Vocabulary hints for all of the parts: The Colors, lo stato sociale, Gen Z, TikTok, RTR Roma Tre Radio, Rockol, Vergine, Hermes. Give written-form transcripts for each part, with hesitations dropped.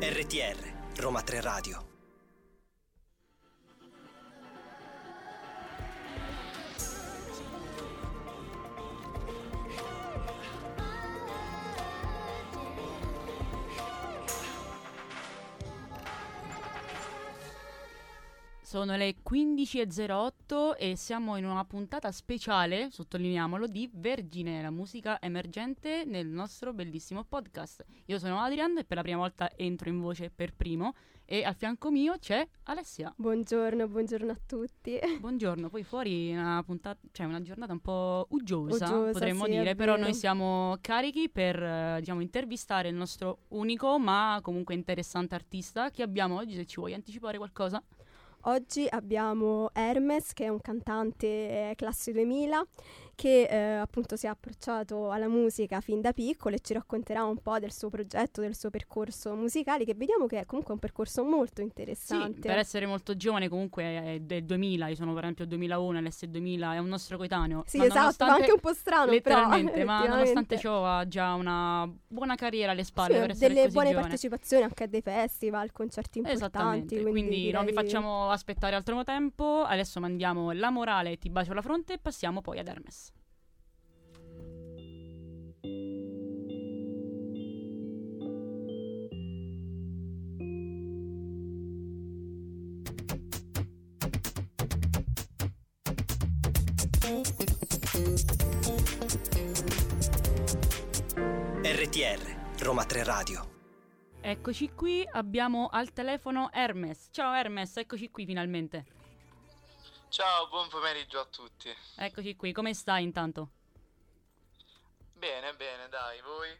RTR Roma Tre Radio. Sono le 15.08 e siamo in una puntata speciale, sottolineiamolo, di Vergine, la musica emergente nel nostro bellissimo podcast. Io sono Adrian e per la prima volta entro in voce per primo e al fianco mio c'è Alessia. Buongiorno, buongiorno a tutti. Buongiorno, poi fuori una puntata, cioè una giornata un po' uggiosa potremmo dire, però noi siamo carichi per intervistare il nostro unico ma comunque interessante artista che abbiamo oggi, se ci vuoi anticipare qualcosa. Oggi abbiamo Hermes, che è un cantante classe 2000 che appunto si è approcciato alla musica fin da piccolo e ci racconterà un po' del suo progetto, del suo percorso musicale, che vediamo che è comunque un percorso molto interessante. Sì, per essere molto giovane comunque è del 2000, io sono per esempio 2001, l'S2000 è un nostro coetaneo. Sì, ma esatto, ma anche un po' strano letteralmente, però, ma nonostante ciò ha già una buona carriera alle spalle, sì, per essere delle così buone giovane. Partecipazioni anche a dei festival, concerti importanti. Esattamente, quindi non vi facciamo aspettare altro tempo, adesso mandiamo La Morale, Ti bacio la fronte e passiamo poi ad Hermes. RTR Roma Tre Radio. Eccoci qui, abbiamo al telefono Hermes. Ciao Hermes, eccoci qui finalmente. Ciao, buon pomeriggio a tutti. Eccoci qui, come stai intanto? Bene, bene, dai, voi?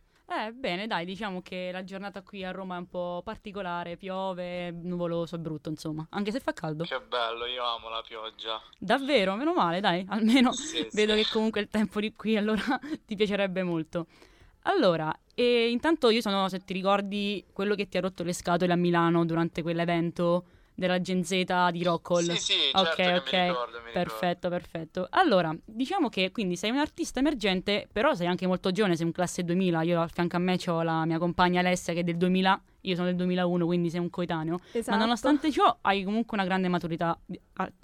Bene, dai, diciamo che la giornata qui a Roma è un po' particolare, piove, nuvoloso e brutto, insomma, anche se fa caldo. Che bello, io amo la pioggia. Davvero, meno male, dai, almeno sì, vedo sì. Che comunque il tempo di qui allora ti piacerebbe molto. Allora, e intanto io sono, se ti ricordi, quello che ti ha rotto le scatole a Milano durante quell'evento della Gen Z di Rockol. Sì, sì, certo, che mi ricordo. Perfetto. Allora, diciamo che quindi sei un artista emergente, però sei anche molto giovane, sei un classe 2000. Io al fianco a me c'ho la mia compagna Alessia che è del 2000, io sono del 2001, quindi sei un coetaneo. Esatto. Ma nonostante ciò hai comunque una grande maturità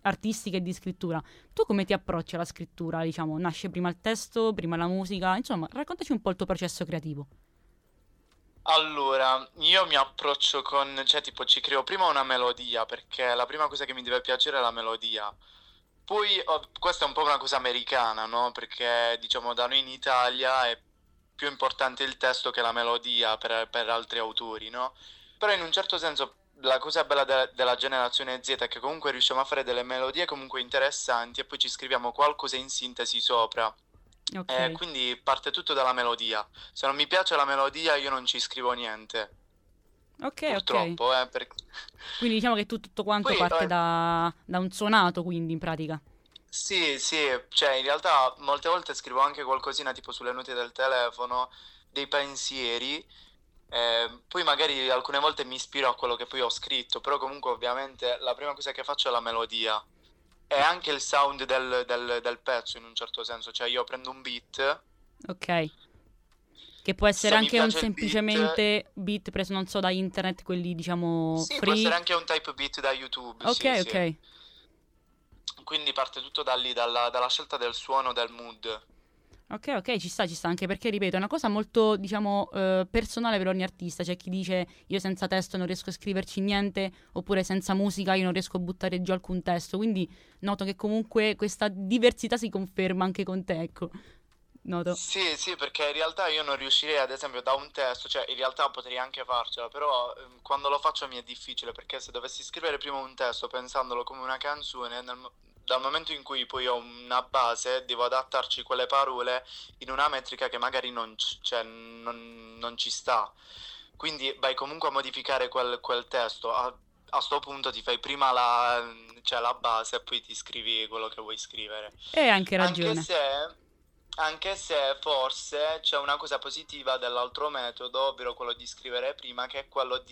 artistica e di scrittura. Tu come ti approcci alla scrittura, diciamo? Nasce prima il testo, prima la musica? Insomma, raccontaci un po' il tuo processo creativo. Allora, io mi approccio con, ci creo prima una melodia, perché la prima cosa che mi deve piacere è la melodia. Poi, questa è un po' una cosa americana, no? Perché, diciamo, da noi in Italia è più importante il testo che la melodia per altri autori, no? Però in un certo senso la cosa bella della generazione Z è che comunque riusciamo a fare delle melodie comunque interessanti e poi ci scriviamo qualcosa in sintesi sopra. Okay. Quindi parte tutto dalla melodia. Se non mi piace la melodia io non ci scrivo niente. Ok. Purtroppo, okay. Quindi diciamo che tutto quanto poi, parte da un suonato, quindi in pratica. Sì, in realtà molte volte scrivo anche qualcosina tipo sulle note del telefono, dei pensieri, poi magari alcune volte mi ispiro a quello che poi ho scritto, però comunque ovviamente la prima cosa che faccio è la melodia. È anche il sound del pezzo in un certo senso, io prendo un beat. Ok. Che può essere anche un semplicemente beat preso, non so, da internet, quelli free. Sì, può essere anche un type beat da YouTube. Ok. Sì. Quindi parte tutto da lì, dalla scelta del suono, del mood. Ok, ci sta, anche perché, ripeto, è una cosa molto, personale per ogni artista. C'è chi dice, io senza testo non riesco a scriverci niente, oppure senza musica io non riesco a buttare giù alcun testo. Quindi noto che comunque questa diversità si conferma anche con te, ecco. Noto. Sì, perché in realtà io non riuscirei, ad esempio, da un testo, in realtà potrei anche farcela, però quando lo faccio mi è difficile, perché se dovessi scrivere prima un testo pensandolo come una canzone, dal momento in cui poi ho una base, devo adattarci quelle parole in una metrica che magari non ci sta. Quindi vai comunque a modificare quel testo. A sto punto ti fai prima la base e poi ti scrivi quello che vuoi scrivere. E anche ragione. Anche se forse c'è una cosa positiva dell'altro metodo, ovvero quello di scrivere prima, che è quello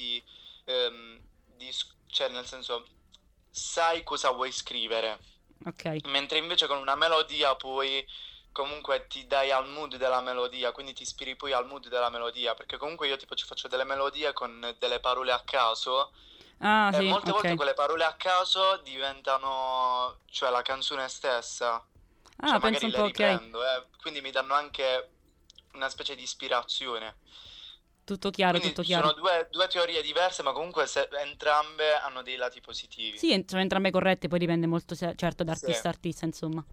sai cosa vuoi scrivere. Okay. Mentre invece con una melodia poi comunque ti dai al mood della melodia, quindi ti ispiri poi al mood della melodia, perché comunque io tipo ci faccio delle melodie con delle parole a caso. Ah, e sì, molte volte quelle parole a caso diventano, cioè, la canzone stessa. Ah, cioè, penso magari un po', le riprendo, quindi mi danno anche una specie di ispirazione. Tutto chiaro, quindi tutto chiaro. Sono due teorie diverse, ma comunque entrambe hanno dei lati positivi. Sì, sono entrambe corrette, poi dipende molto, certo, da artista a artista, insomma.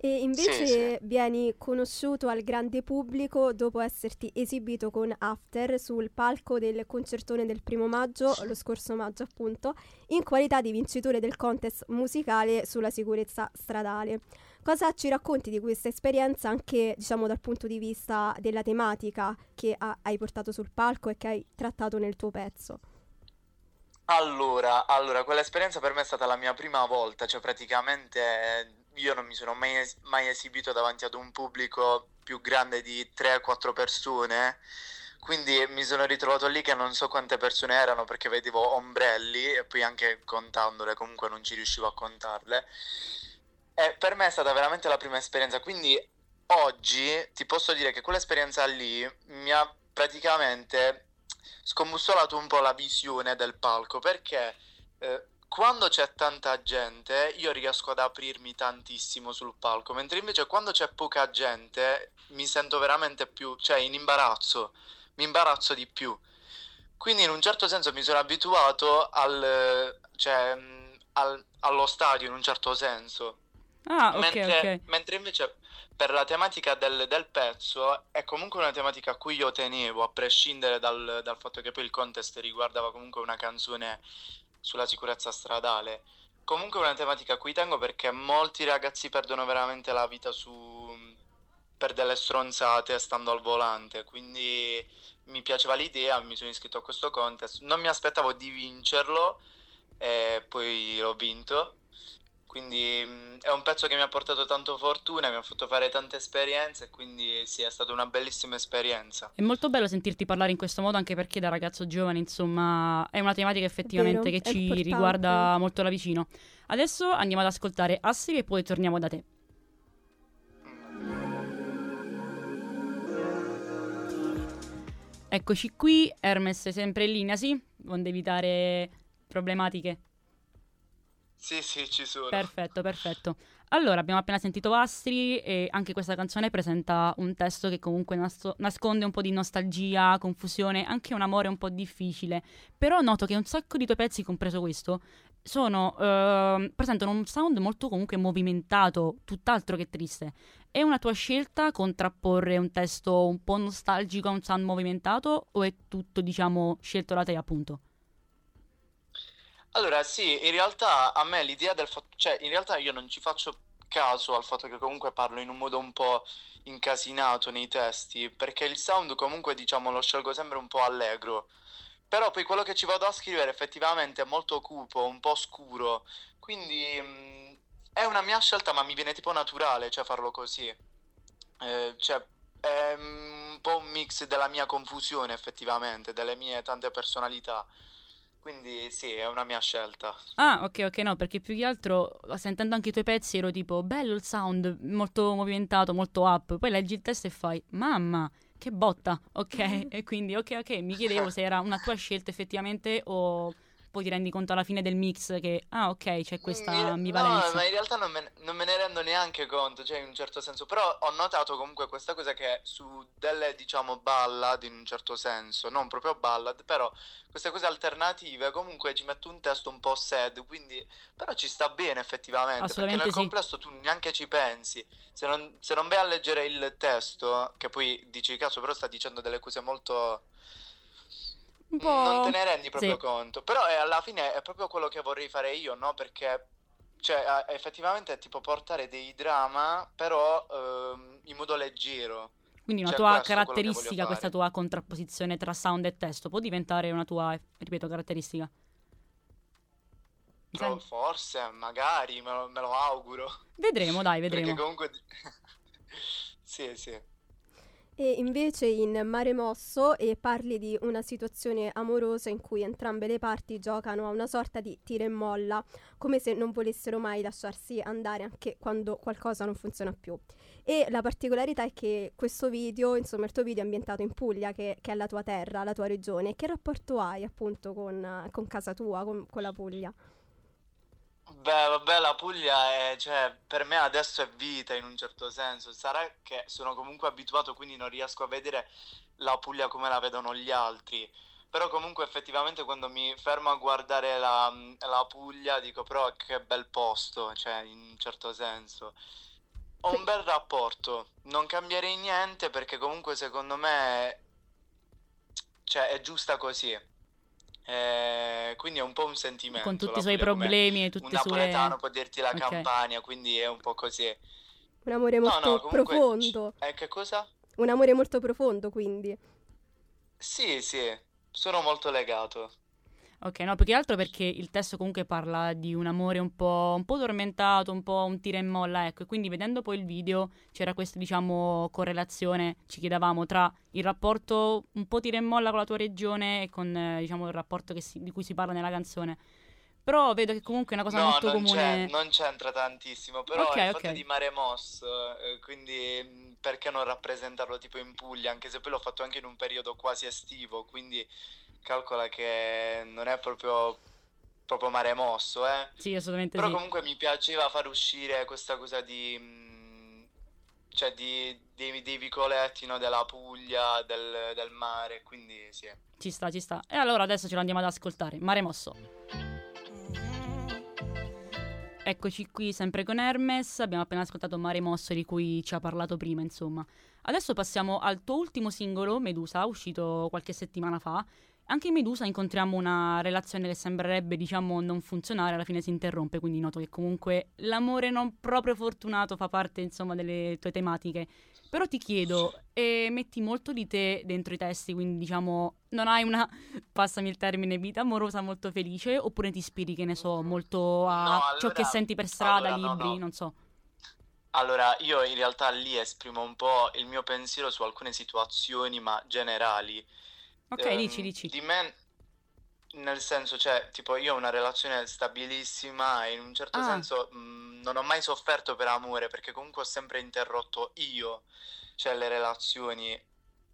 E invece vieni conosciuto al grande pubblico dopo esserti esibito con After sul palco del concertone del 1° maggio, lo scorso maggio appunto, in qualità di vincitore del contest musicale sulla sicurezza stradale. Cosa ci racconti di questa esperienza, anche diciamo dal punto di vista della tematica che hai portato sul palco e che hai trattato nel tuo pezzo? Allora, quell'esperienza per me è stata la mia prima volta, cioè praticamente... Io non mi sono mai esibito davanti ad un pubblico più grande di 3-4 persone, quindi mi sono ritrovato lì che non so quante persone erano, perché vedevo ombrelli e poi anche contandole, comunque non ci riuscivo a contarle. E per me è stata veramente la prima esperienza, quindi oggi ti posso dire che quell'esperienza lì mi ha praticamente scombussolato un po' la visione del palco, perché... quando c'è tanta gente io riesco ad aprirmi tantissimo sul palco, mentre invece quando c'è poca gente mi sento veramente più, cioè, in imbarazzo, mi imbarazzo di più. Quindi in un certo senso mi sono abituato allo stadio, in un certo senso. Ah, ok, ok. Mentre invece per la tematica del pezzo è comunque una tematica a cui io tenevo, a prescindere dal fatto che poi il contest riguardava comunque una canzone sulla sicurezza stradale. Comunque è una tematica a cui tengo, perché molti ragazzi perdono veramente la vita per delle stronzate stando al volante, quindi mi piaceva l'idea, mi sono iscritto a questo contest, non mi aspettavo di vincerlo e poi l'ho vinto, quindi è un pezzo che mi ha portato tanto fortuna, mi ha fatto fare tante esperienze, quindi sì, è stata una bellissima esperienza. È molto bello sentirti parlare in questo modo, anche perché da ragazzo giovane, insomma, è una tematica effettivamente che ci riguarda molto da vicino. Adesso andiamo ad ascoltare Assiri e poi torniamo da te. Eccoci qui, Hermes sempre in linea, sì? Onde evitare problematiche. Sì, ci sono. Perfetto. Allora, abbiamo appena sentito Astri e anche questa canzone presenta un testo che comunque nasconde un po' di nostalgia, confusione, anche un amore un po' difficile. Però noto che un sacco di tuoi pezzi, compreso questo, presentano un sound molto comunque movimentato, tutt'altro che triste. È una tua scelta contrapporre un testo un po' nostalgico a un sound movimentato, o è tutto, diciamo, scelto da te, appunto? Allora sì, in realtà a me l'idea del fatto, cioè in realtà io non ci faccio caso al fatto che comunque parlo in un modo un po' incasinato nei testi, perché il sound comunque, diciamo, lo scelgo sempre un po' allegro, però poi quello che ci vado a scrivere effettivamente è molto cupo, un po' scuro, quindi è una mia scelta, ma mi viene tipo naturale, cioè, farlo così, cioè è un po' un mix della mia confusione effettivamente, delle mie tante personalità. Quindi sì, è una mia scelta. Ah, ok, no, perché più che altro sentendo anche i tuoi pezzi ero tipo, bello il sound, molto movimentato, molto up. Poi leggi il testo e fai, mamma, che botta, ok? E quindi, ok, mi chiedevo se era una tua scelta effettivamente o poi ti rendi conto alla fine del mix che, ah, ok, c'è questa ambivalenza. No, ma in realtà non me ne rendo neanche conto, cioè, in un certo senso. Però ho notato comunque questa cosa che su delle, diciamo, ballad, in un certo senso, non proprio ballad, però queste cose alternative, comunque ci metto un testo un po' sad, quindi, però ci sta bene effettivamente, perché nel complesso tu neanche ci pensi. Se non vai a leggere il testo, che poi dici, cazzo, però sta dicendo delle cose molto... Non te ne rendi proprio conto. Però alla fine è proprio quello che vorrei fare io, no? Perché, cioè, effettivamente è tipo portare dei drama, però in modo leggero. Quindi una tua caratteristica, questa tua contrapposizione tra sound e testo, può diventare una tua, ripeto, caratteristica? Forse, magari, me lo auguro. Vedremo. Perché comunque... sì. E invece in Mare Mosso parli di una situazione amorosa in cui entrambe le parti giocano a una sorta di tira e molla, come se non volessero mai lasciarsi andare anche quando qualcosa non funziona più. E la particolarità è che questo video, insomma il tuo video è ambientato in Puglia, che è la tua terra, la tua regione. Che rapporto hai appunto con casa tua, con la Puglia? Beh, vabbè, la Puglia è, cioè, per me adesso è vita in un certo senso. Sarà che sono comunque abituato, quindi non riesco a vedere la Puglia come la vedono gli altri. Però comunque effettivamente quando mi fermo a guardare la Puglia dico però che bel posto, cioè in un certo senso. Ho un bel rapporto, non cambierei niente perché comunque secondo me, cioè, è giusta così. Quindi è un po' un sentimento. Con tutti i suoi problemi e tutti i suoi... Un napoletano può dirti la Campania, quindi è un po' così. Un amore molto profondo. Che cosa? Un amore molto profondo, quindi. Sì, sì. Sono molto legato. Ok, no, più che altro perché il testo comunque parla di un amore un po' tormentato, un po' un tira e molla, ecco. E quindi vedendo poi il video c'era questa, diciamo, correlazione, ci chiedevamo, tra il rapporto un po' tira e molla con la tua regione e con, diciamo, il rapporto di cui si parla nella canzone. Però vedo che comunque è una cosa molto comune. No, non c'entra tantissimo, però il fatto di Mare Moss, quindi perché non rappresentarlo tipo in Puglia, anche se poi l'ho fatto anche in un periodo quasi estivo, quindi calcola che non è proprio Mare Mosso, eh? Sì, assolutamente però sì. Però comunque mi piaceva far uscire questa cosa dei vicoletti, no, della Puglia, del mare, quindi sì. Ci sta. E allora adesso ce lo andiamo ad ascoltare, Mare Mosso. Eccoci qui sempre con Hermes, abbiamo appena ascoltato Mare Mosso di cui ci ha parlato prima, insomma. Adesso passiamo al tuo ultimo singolo, Medusa, uscito qualche settimana fa. Anche in Medusa incontriamo una relazione che sembrerebbe, diciamo, non funzionare, alla fine si interrompe, quindi noto che comunque l'amore non proprio fortunato fa parte, insomma, delle tue tematiche. Però ti chiedo, metti molto di te dentro i testi, quindi diciamo non hai una, passami il termine, vita amorosa molto felice, oppure ti ispiri, che ne so, molto a ciò che senti per strada, libri, non so. Allora, io in realtà lì esprimo un po' il mio pensiero su alcune situazioni, ma generali. Ok, dici. Di me, nel senso, cioè, tipo, io ho una relazione stabilissima e in un certo senso non ho mai sofferto per amore, perché comunque ho sempre interrotto io, cioè, le relazioni.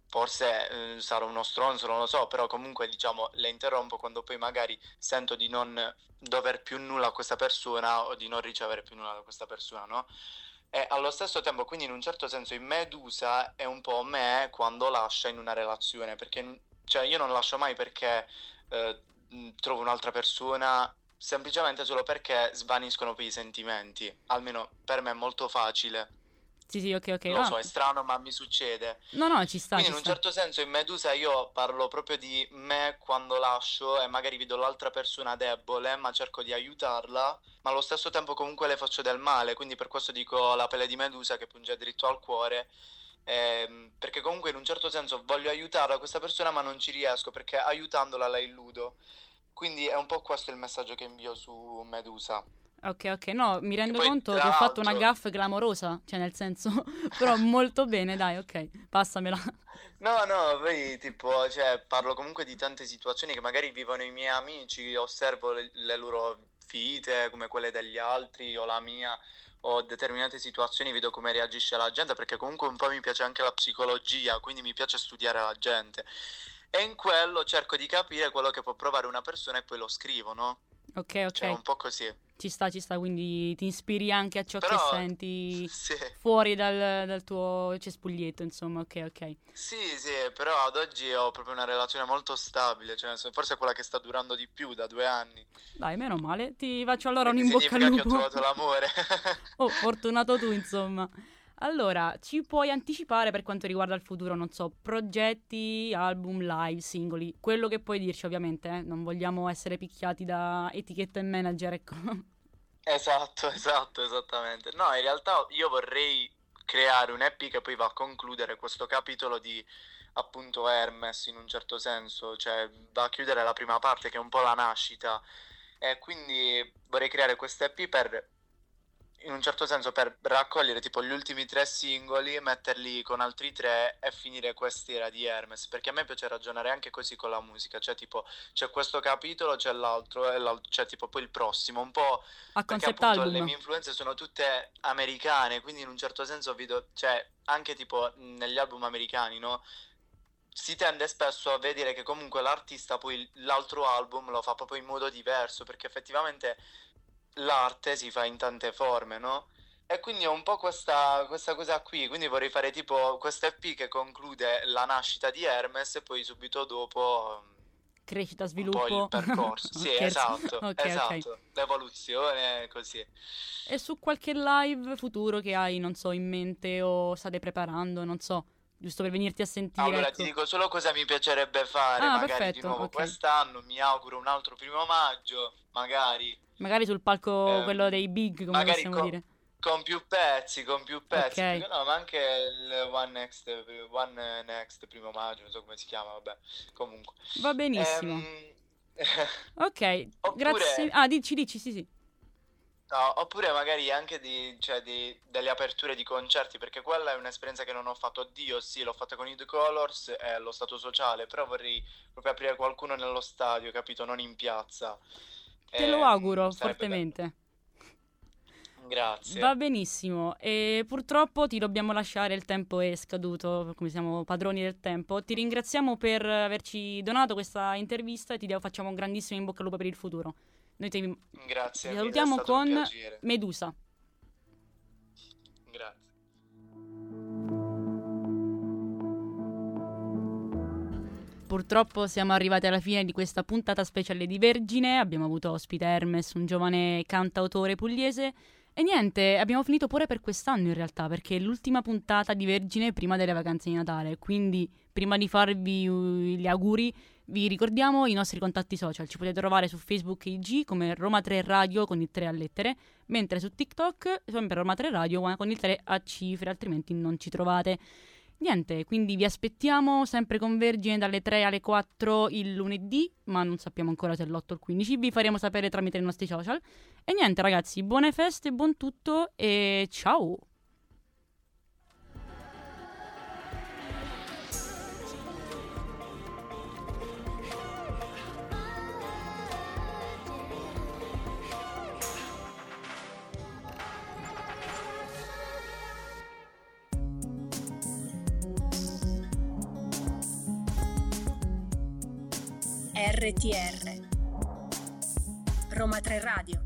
Forse sarò uno stronzo, non lo so, però comunque, diciamo, le interrompo quando poi magari sento di non dover più nulla a questa persona o di non ricevere più nulla da questa persona, no? E allo stesso tempo, quindi, in un certo senso, in Medusa è un po' me quando lascia in una relazione, perché, cioè, io non lascio mai perché trovo un'altra persona, semplicemente solo perché svaniscono poi i sentimenti. Almeno per me è molto facile. Sì, ok. Lo so, è strano, ma mi succede. No, ci sta. Quindi in un certo senso in Medusa io parlo proprio di me quando lascio e magari vedo l'altra persona debole, ma cerco di aiutarla, ma allo stesso tempo comunque le faccio del male, quindi per questo dico la pelle di Medusa che punge dritto al cuore, perché comunque in un certo senso voglio aiutarla questa persona, ma non ci riesco perché aiutandola la illudo. Quindi è un po' questo il messaggio che invio su Medusa. Ok, no, mi rendo conto che ho fatto una gaffe clamorosa, cioè nel senso, però molto bene, dai, ok, passamela. No, poi tipo, cioè, parlo comunque di tante situazioni che magari vivono i miei amici, osservo le loro vite, come quelle degli altri, o la mia, o determinate situazioni, vedo come reagisce la gente, perché comunque un po' mi piace anche la psicologia, quindi mi piace studiare la gente. E in quello cerco di capire quello che può provare una persona e poi lo scrivo, no? Ok. Cioè, un po' così. Ci sta, quindi ti ispiri anche a ciò che senti fuori dal tuo cespuglietto, insomma, ok. Sì, però ad oggi ho proprio una relazione molto stabile, cioè forse è quella che sta durando di più, da 2 anni. Dai, meno male, ti faccio allora un in bocca al lupo. Significa che ho trovato l'amore. Oh, fortunato tu, insomma. Allora, ci puoi anticipare per quanto riguarda il futuro, non so, progetti, album, live, singoli, quello che puoi dirci ovviamente, non vogliamo essere picchiati da etichetta e manager, ecco. Esatto, esattamente. No, in realtà io vorrei creare un EP che poi va a concludere questo capitolo di, appunto, Hermes in un certo senso, cioè va a chiudere la prima parte che è un po' la nascita, e quindi vorrei creare questo EP per... in un certo senso per raccogliere tipo gli ultimi tre singoli, metterli con altri tre e finire quest'era di Hermes, perché a me piace ragionare anche così con la musica, cioè tipo c'è questo capitolo, c'è l'altro e l'altro, c'è tipo poi il prossimo, un po' a perché appunto album. Le mie influenze sono tutte americane, quindi in un certo senso vedo, cioè anche tipo negli album americani, no? Si tende spesso a vedere che comunque l'artista poi l'altro album lo fa proprio in modo diverso, perché effettivamente l'arte si fa in tante forme, no? E quindi ho un po' questa cosa qui, quindi vorrei fare tipo questa EP che conclude la nascita di Hermes e poi subito dopo crescita, sviluppo, poi il percorso. Sì, esatto, okay, esatto. Okay. L'evoluzione, così. E su qualche live futuro che hai, non so, in mente o state preparando, non so, giusto per venirti a sentire. Allora, ecco, ti dico solo cosa mi piacerebbe fare, magari perfetto, di nuovo okay, quest'anno, mi auguro un altro 1 maggio, magari sul palco quello dei big, come possiamo dire, con più pezzi okay, no, ma anche il One Next 1 maggio, non so come si chiama, vabbè, comunque va benissimo. Ok. Oppure, grazie, dici sì. No, oppure magari anche delle aperture di concerti, perché quella è un'esperienza che non ho fatto. Oddio, sì, l'ho fatta con i The Colors e lo Stato Sociale, però vorrei proprio aprire qualcuno nello stadio, capito? Non in piazza. Te lo auguro fortemente. Bello. Grazie. Va benissimo. E purtroppo ti dobbiamo lasciare, il tempo è scaduto, come siamo padroni del tempo. Ti ringraziamo per averci donato questa intervista e ti facciamo un grandissimo in bocca al lupo per il futuro. Noi grazie, ti salutiamo con Medusa. Grazie. Purtroppo siamo arrivati alla fine di questa puntata speciale di Vergine. Abbiamo avuto ospite Hermes, un giovane cantautore pugliese. E niente, abbiamo finito pure per quest'anno in realtà, perché è l'ultima puntata di Vergine prima delle vacanze di Natale. Quindi prima di farvi gli auguri, vi ricordiamo i nostri contatti social. Ci potete trovare su Facebook e IG come Roma 3 Radio con il 3 a lettere, mentre su TikTok sempre Roma 3 Radio con il 3 a cifre, altrimenti non ci trovate. Niente, quindi vi aspettiamo sempre con Vergine dalle 3 alle 4 il lunedì, ma non sappiamo ancora se è l'8 o il 15, vi faremo sapere tramite i nostri social. E niente ragazzi, buone feste, buon tutto e ciao! RTR Roma 3 Radio.